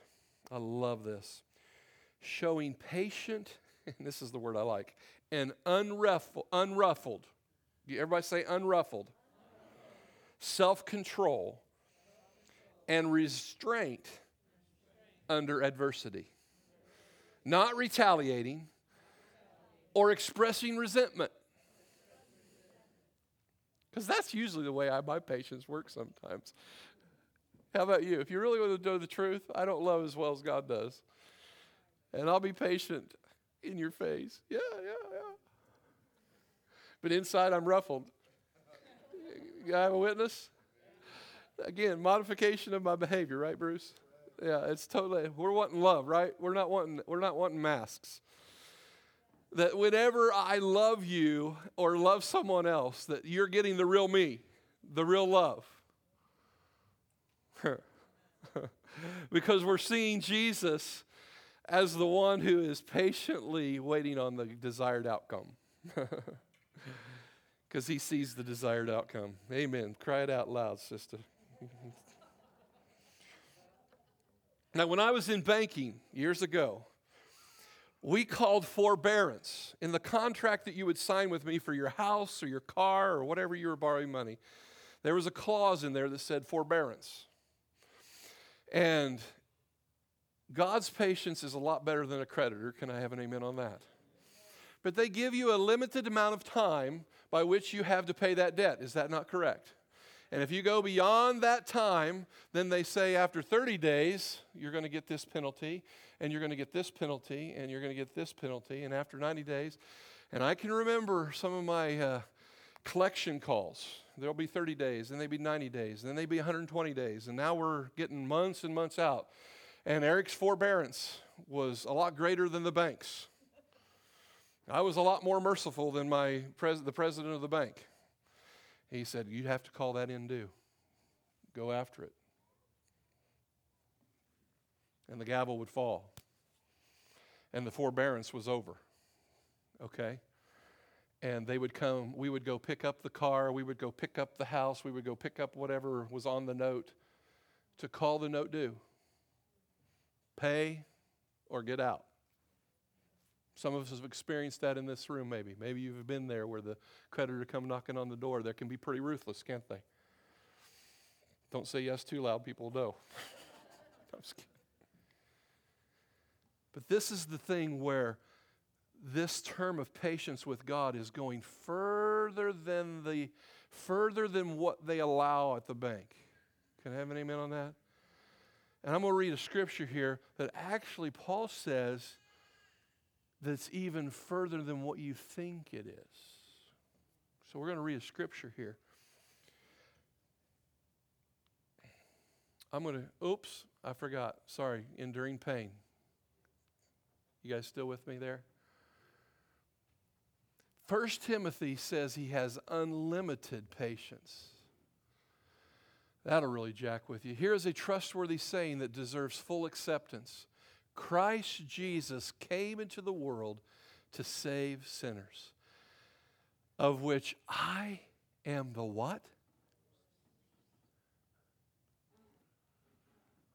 I love this. Showing patient, and this is the word I like, and unruffled, unruffled. Everybody say unruffled. Self-control and restraint under adversity. Not retaliating or expressing resentment. Because that's usually the way I, my patience works sometimes. How about you? If you really want to know the truth, I don't love as well as God does. And I'll be patient in your face. Yeah, yeah, yeah. But inside I'm ruffled. You have a witness? Again, modification of my behavior, right, Bruce? Yeah, it's totally, we're wanting love, right? We're not wanting, we're not wanting masks. That whenever I love you or love someone else, that you're getting the real me, the real love. Because we're seeing Jesus as the one who is patiently waiting on the desired outcome. Because he sees the desired outcome. Amen. Cry it out loud, sister. Now, when I was in banking years ago, we called forbearance. In the contract that you would sign with me for your house or your car or whatever you were borrowing money, there was a clause in there that said forbearance. And God's patience is a lot better than a creditor. Can I have an amen on that? But they give you a limited amount of time by which you have to pay that debt. Is that not correct? And if you go beyond that time, then they say after thirty days, you're going to get this penalty, and you're going to get this penalty, and you're going to get this penalty, and after ninety days. And I can remember some of my uh, collection calls. There'll be thirty days, then they'll be ninety days, then they'll be one hundred twenty days, and now we're getting months and months out. And Eric's forbearance was a lot greater than the bank's. I was a lot more merciful than my pres- the president of the bank. He said, you'd have to call that in due. Go after it. And the gavel would fall. And the forbearance was over. Okay? And they would come, we would go pick up the car, we would go pick up the house, we would go pick up whatever was on the note to call the note due. Pay or get out. Some of us have experienced that in this room, maybe. Maybe you've been there where the creditor come knocking on the door. They can be pretty ruthless, can't they? Don't say yes too loud, people know. I'm just kidding. But this is the thing where this term of patience with God is going further than the further than what they allow at the bank. Can I have an amen on that? And I'm going to read a scripture here that actually Paul says that's even further than what you think it is. So we're going to read a scripture here. I'm going to, oops, I forgot. Sorry, enduring pain. You guys still with me there? First Timothy says he has unlimited patience. That'll really jack with you. Here is a trustworthy saying that deserves full acceptance. Christ Jesus came into the world to save sinners, of which I am the what?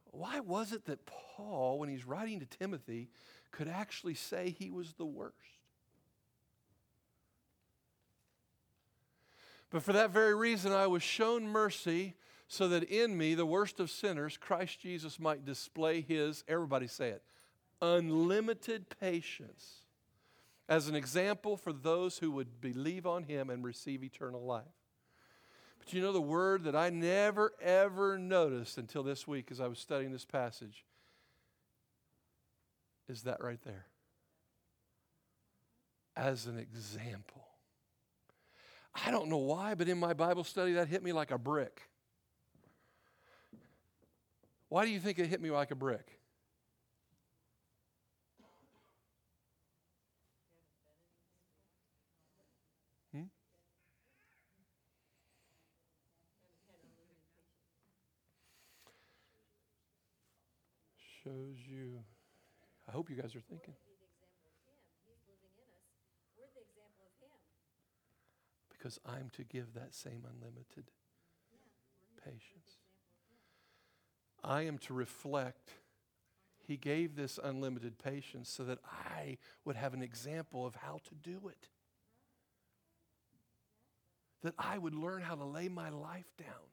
Why was it that Paul, when he's writing to Timothy, could actually say he was the worst? But for that very reason, I was shown mercy so that in me, the worst of sinners, Christ Jesus might display his, everybody say it, unlimited patience as an example for those who would believe on him and receive eternal life. But you know the word that I never, ever noticed until this week as I was studying this passage is that right there. As an example. I don't know why, but in my Bible study, that hit me like a brick. Why do you think it hit me like a brick? Hmm? Shows you. I hope you guys are thinking. Because I'm to give that same unlimited patience. I am to reflect. He gave this unlimited patience so that I would have an example of how to do it. That I would learn how to lay my life down.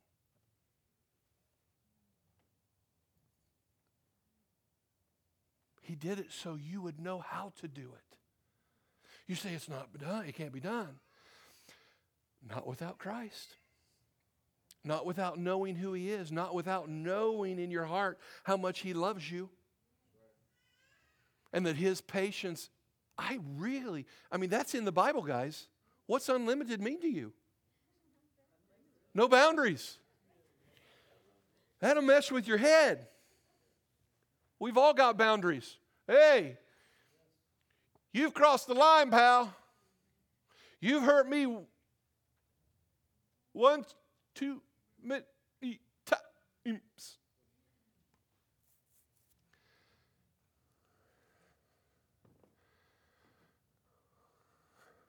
He did it so you would know how to do it. You say it's not done, it can't be done. Not without Christ. Not without knowing who he is. Not without knowing in your heart how much he loves you. And that his patience, I really, I mean, that's in the Bible, guys. What's unlimited mean to you? No boundaries. That'll mess with your head. We've all got boundaries. Hey, you've crossed the line, pal. You've hurt me. One, two, many times.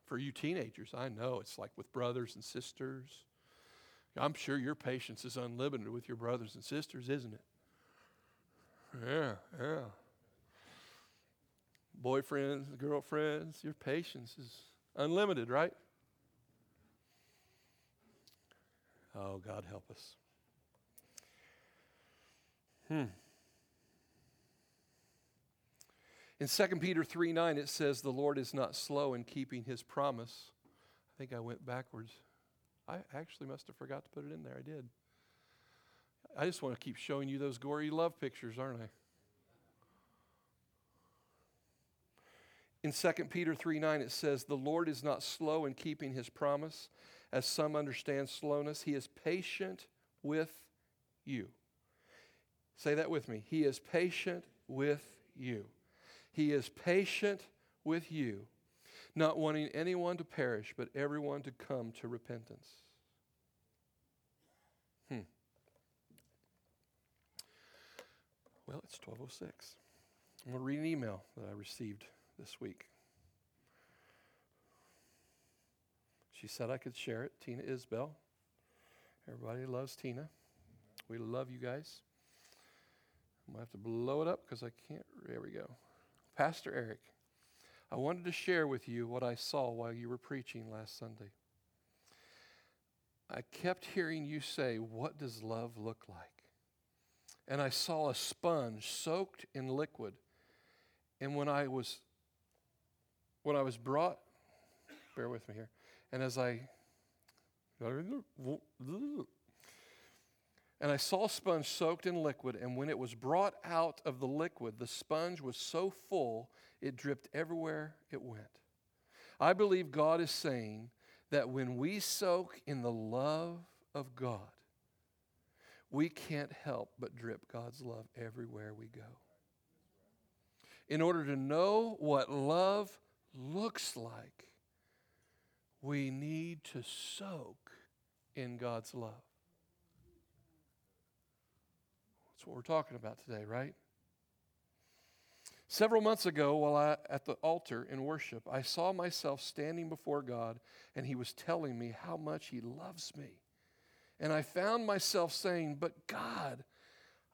For you teenagers, I know it's like with brothers and sisters. I'm sure your patience is unlimited with your brothers and sisters, isn't it? Yeah, yeah. Boyfriends, girlfriends, your patience is unlimited, right? Oh, God help us. Hmm. In Second Peter three nine, it says, the Lord is not slow in keeping his promise. I think I went backwards. I actually must have forgot to put it in there. I did. I just want to keep showing you those gory love pictures, aren't I? In Second Peter three nine, it says, the Lord is not slow in keeping his promise, as some understand slowness. He is patient with you. Say that with me. He is patient with you. He is patient with you, not wanting anyone to perish, but everyone to come to repentance. Hmm. Well, it's twelve oh six. I'm going to read an email that I received this week. She said I could share it. Tina Isbell. Everybody loves Tina. We love you guys. I'm going to have to blow it up because I can't. There we go. Pastor Eric, I wanted to share with you what I saw while you were preaching last Sunday. I kept hearing you say, what does love look like? And I saw a sponge soaked in liquid. And when I was, when I was brought, bear with me here. And as I, And I saw a sponge soaked in liquid, and when it was brought out of the liquid, the sponge was so full, it dripped everywhere it went. I believe God is saying that when we soak in the love of God, we can't help but drip God's love everywhere we go. In order to know what love looks like, we need to soak in God's love. That's what we're talking about today, right? Several months ago, while I at the altar in worship, I saw myself standing before God, and He was telling me how much He loves me. And I found myself saying, "But God,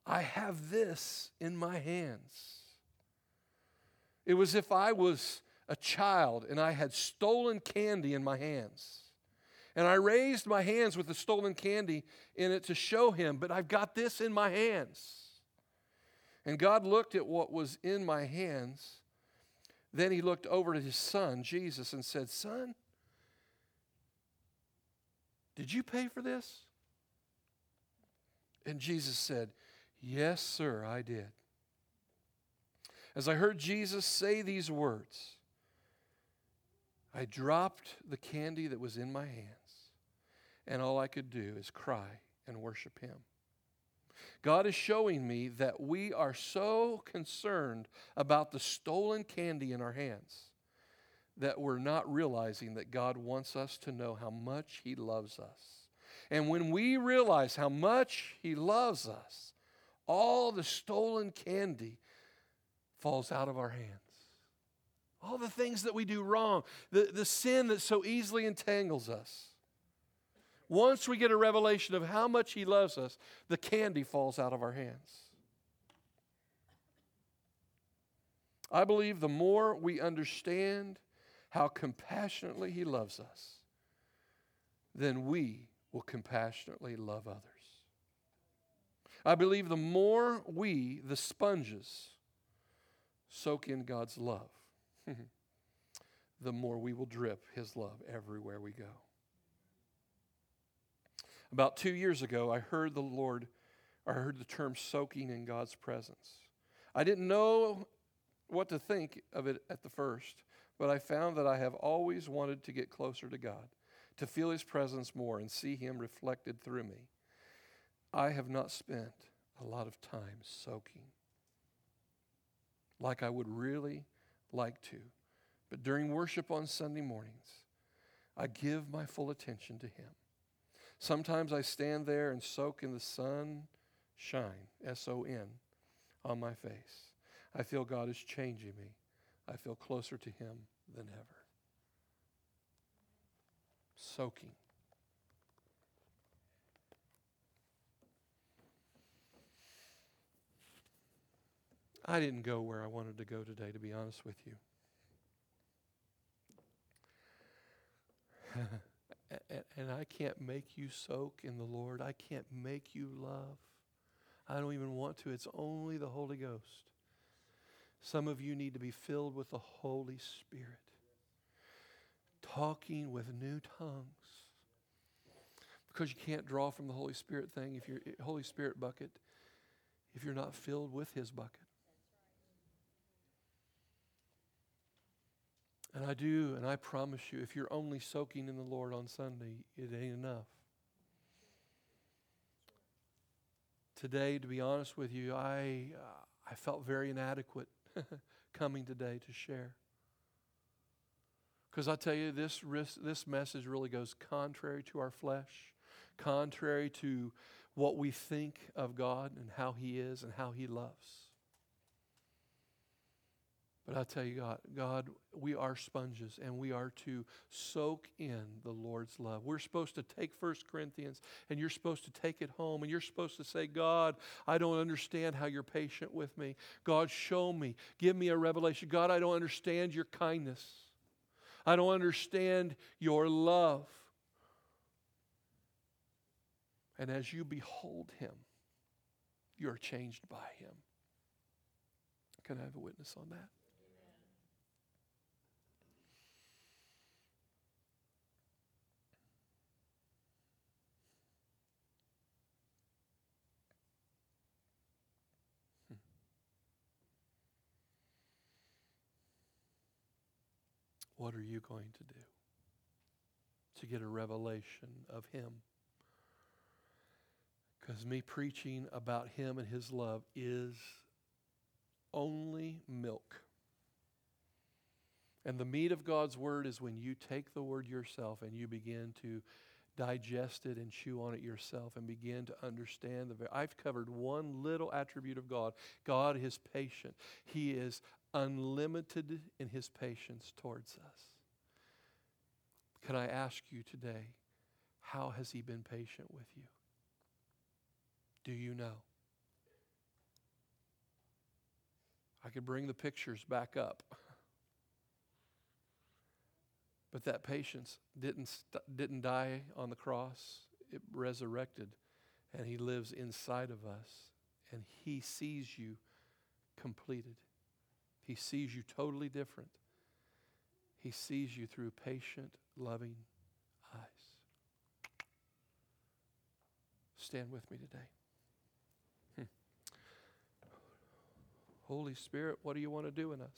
I have this in my hands." It was as if I was a child and I had stolen candy in my hands. And I raised my hands with the stolen candy in it to show Him, but I've got this in my hands. And God looked at what was in my hands. Then He looked over to His Son, Jesus, and said, "Son, did you pay for this?" And Jesus said, "Yes, sir, I did." As I heard Jesus say these words, I dropped the candy that was in my hands, and all I could do is cry and worship Him. God is showing me that we are so concerned about the stolen candy in our hands that we're not realizing that God wants us to know how much He loves us. And when we realize how much He loves us, all the stolen candy falls out of our hands. All the things that we do wrong, the, the sin that so easily entangles us. Once we get a revelation of how much He loves us, the candy falls out of our hands. I believe the more we understand how compassionately He loves us, then we will compassionately love others. I believe the more we, the sponges, soak in God's love, the more we will drip His love everywhere we go. About two years ago, I heard the Lord, I heard the term soaking in God's presence. I didn't know what to think of it at the first, but I found that I have always wanted to get closer to God, to feel His presence more and see Him reflected through me. I have not spent a lot of time soaking like I would really like to, but during worship on Sunday mornings, I give my full attention to Him. Sometimes I stand there and soak in the sun shine, S O N, on my face. I feel God is changing me. I feel closer to Him than ever. Soaking. I didn't go where I wanted to go today, to be honest with you. And I can't make you soak in the Lord. I can't make you love. I don't even want to. It's only the Holy Ghost. Some of you need to be filled with the Holy Spirit, talking with new tongues, because you can't draw from the Holy Spirit thing if you're Holy Spirit bucket if you're not filled with His bucket. And I do, and I promise you, if you're only soaking in the Lord on Sunday, it ain't enough. Today, to be honest with you, I uh, I felt very inadequate coming today to share. Because I tell you, this risk, this message really goes contrary to our flesh, contrary to what we think of God and how He is and how He loves. But I tell you, God, God, we are sponges, and we are to soak in the Lord's love. We're supposed to take First Corinthians, and you're supposed to take it home, and you're supposed to say, "God, I don't understand how you're patient with me. God, show me. Give me a revelation. God, I don't understand your kindness. I don't understand your love." And as you behold Him, you're changed by Him. Can I have a witness on that? What are you going to do? To get a revelation of him. Because me preaching about him and his love is only milk. And the meat of God's word is when you take the word yourself and you begin to digest it and chew on it yourself and begin to understand. The. I've covered one little attribute of God. God is patient. He is unlimited in his patience towards us. Can I ask you today, how has he been patient with you? Do you know? I could bring the pictures back up. But that patience didn't st- didn't die on the cross. It resurrected, and he lives inside of us, and he sees you completed. He sees you totally different. He sees you through patient, loving eyes. Stand with me today. Hmm. Holy Spirit, what do you want to do in us?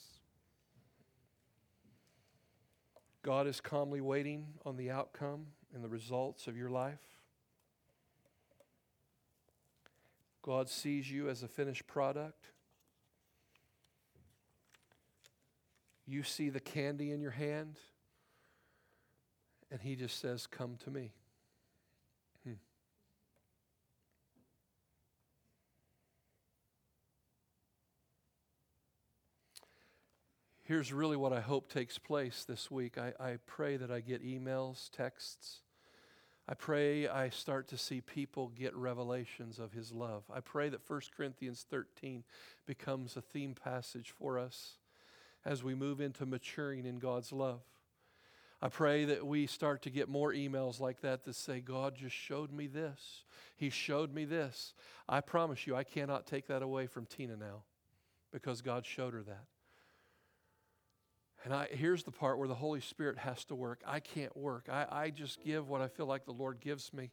God is calmly waiting on the outcome and the results of your life. God sees you as a finished product. You see the candy in your hand, and he just says, come to me. Hmm. Here's really what I hope takes place this week. I, I pray that I get emails, texts. I pray I start to see people get revelations of his love. I pray that First Corinthians thirteen becomes a theme passage for us as we move into maturing in God's love. I pray that we start to get more emails like that that say, God just showed me this. He showed me this. I promise you, I cannot take that away from Tina now because God showed her that. And I, here's the part where the Holy Spirit has to work. I can't work. I, I just give what I feel like the Lord gives me.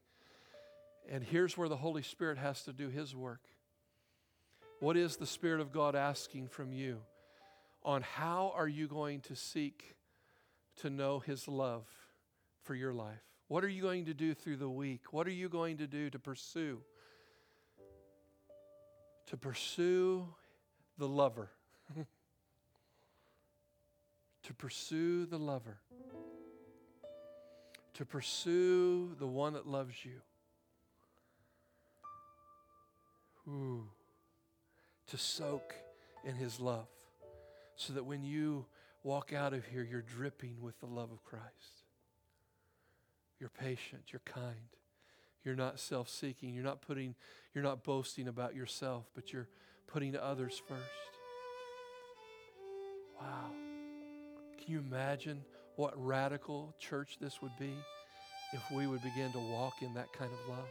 And here's where the Holy Spirit has to do his work. What is the Spirit of God asking from you? On how are you going to seek to know his love for your life? What are you going to do through the week? What are you going to do to pursue? To pursue the lover. To pursue the lover. To pursue the one that loves you. Ooh. To soak in his love. So that when you walk out of here, you're dripping with the love of Christ. You're patient. You're kind. You're not self-seeking. You're not putting, you're not boasting about yourself, but you're putting others first. Wow. Can you imagine what radical church this would be if we would begin to walk in that kind of love?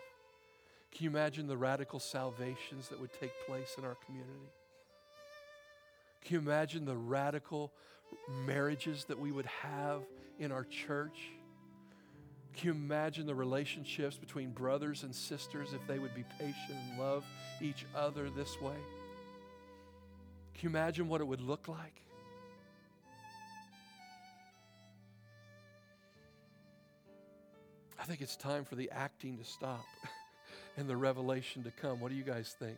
Can you imagine the radical salvations that would take place in our community? Can you imagine the radical marriages that we would have in our church? Can you imagine the relationships between brothers and sisters if they would be patient and love each other this way? Can you imagine what it would look like? I think it's time for the acting to stop and the revelation to come. What do you guys think?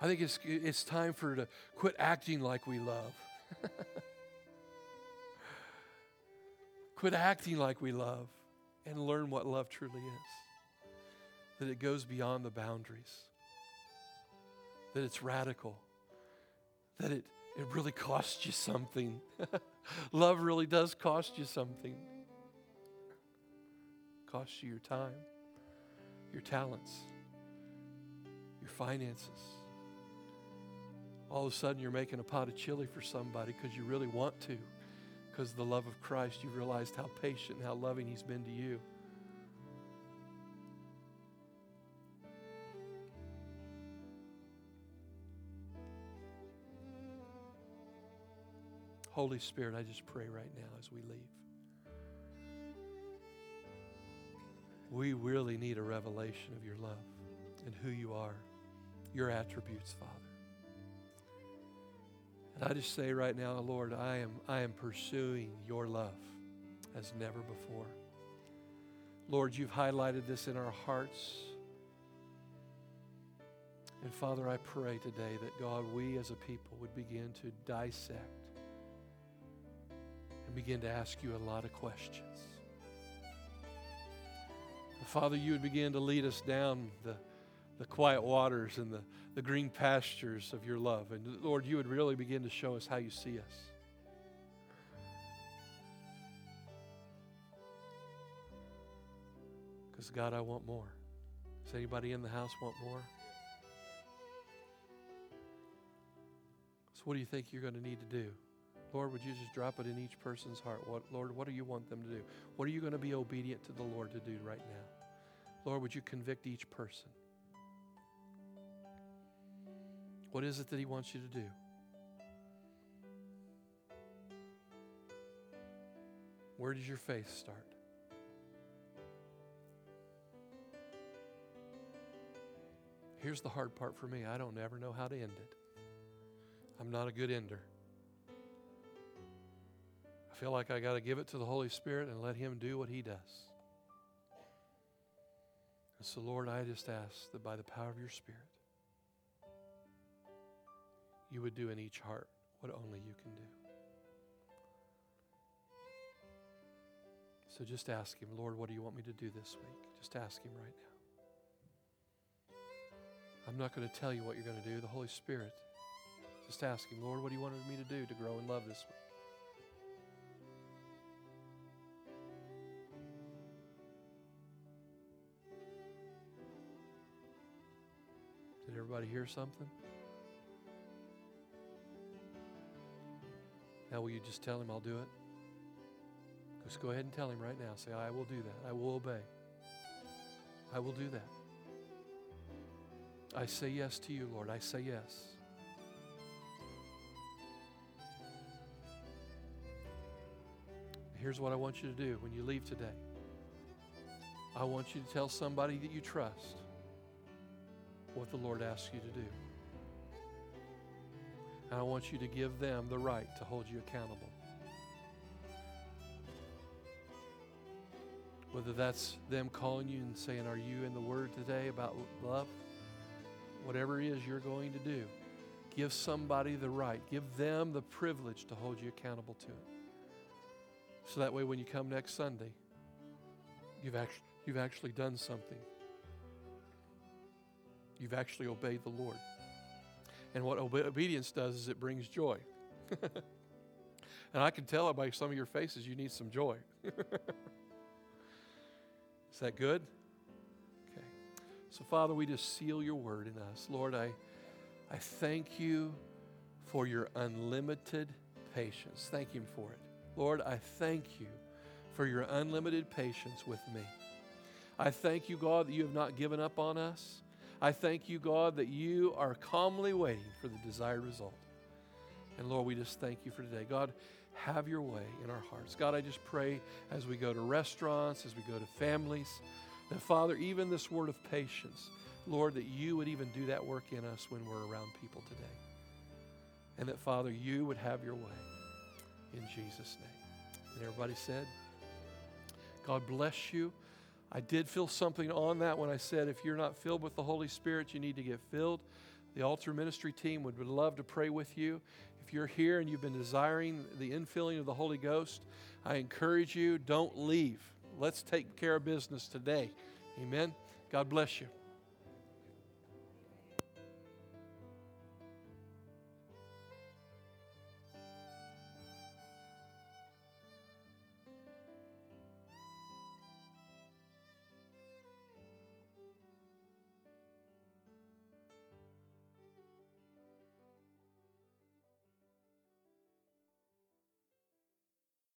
I think it's it's time for to quit acting like we love. Quit acting like we love and learn what love truly is. That it goes beyond the boundaries. That it's radical. That it, it really costs you something. Love really does cost you something. It costs you your time, your talents, your finances. All of a sudden, you're making a pot of chili for somebody because you really want to. Because of the love of Christ, you've realized how patient and how loving he's been to you. Holy Spirit, I just pray right now as we leave. We really need a revelation of your love and who you are, your attributes, Father. And I just say right now, Lord, I am, I am pursuing your love as never before. Lord, you've highlighted this in our hearts. And Father, I pray today that, God, we as a people would begin to dissect and begin to ask you a lot of questions. And Father, you would begin to lead us down the the quiet waters and the, the green pastures of your love. And Lord, you would really begin to show us how you see us. Because God, I want more. Does anybody in the house want more? So what do you think you're going to need to do? Lord, would you just drop it in each person's heart? What, Lord, what do you want them to do? What are you going to be obedient to the Lord to do right now? Lord, would you convict each person? What is it that he wants you to do? Where does your faith start? Here's the hard part for me. I don't ever know how to end it. I'm not a good ender. I feel like I got to give it to the Holy Spirit and let him do what he does. And so, Lord, I just ask that by the power of your Spirit, you would do in each heart what only you can do. So just ask him, Lord, what do you want me to do this week? Just ask him right now. I'm not going to tell you what you're going to do, the Holy Spirit. Just ask him, Lord, what do you want me to do to grow in love this week? Did everybody hear something? Now will you just tell him I'll do it? Just go ahead and tell him right now. Say, I will do that. I will obey. I will do that. I say yes to you, Lord. I say yes. Here's what I want you to do when you leave today. I want you to tell somebody that you trust what the Lord asks you to do. And I want you to give them the right to hold you accountable. Whether that's them calling you and saying, are you in the Word today about love? Whatever it is you're going to do, give somebody the right. Give them the privilege to hold you accountable to it. So that way when you come next Sunday, you've actually, you've actually done something. You've actually obeyed the Lord. And what obe- obedience does is it brings joy. And I can tell it by some of your faces, you need some joy. Is that good? Okay. So, Father, we just seal your word in us. Lord, I, I thank you for your unlimited patience. Thank him for it. Lord, I thank you for your unlimited patience with me. I thank you, God, that you have not given up on us. I thank you, God, that you are calmly waiting for the desired result. And Lord, we just thank you for today. God, have your way in our hearts. God, I just pray as we go to restaurants, as we go to families, that Father, even this word of patience, Lord, that you would even do that work in us when we're around people today. And that, Father, you would have your way in Jesus' name. And everybody said, God bless you. I did feel something on that when I said, if you're not filled with the Holy Spirit, you need to get filled. The altar ministry team would love to pray with you. If you're here and you've been desiring the infilling of the Holy Ghost, I encourage you, don't leave. Let's take care of business today. Amen. God bless you.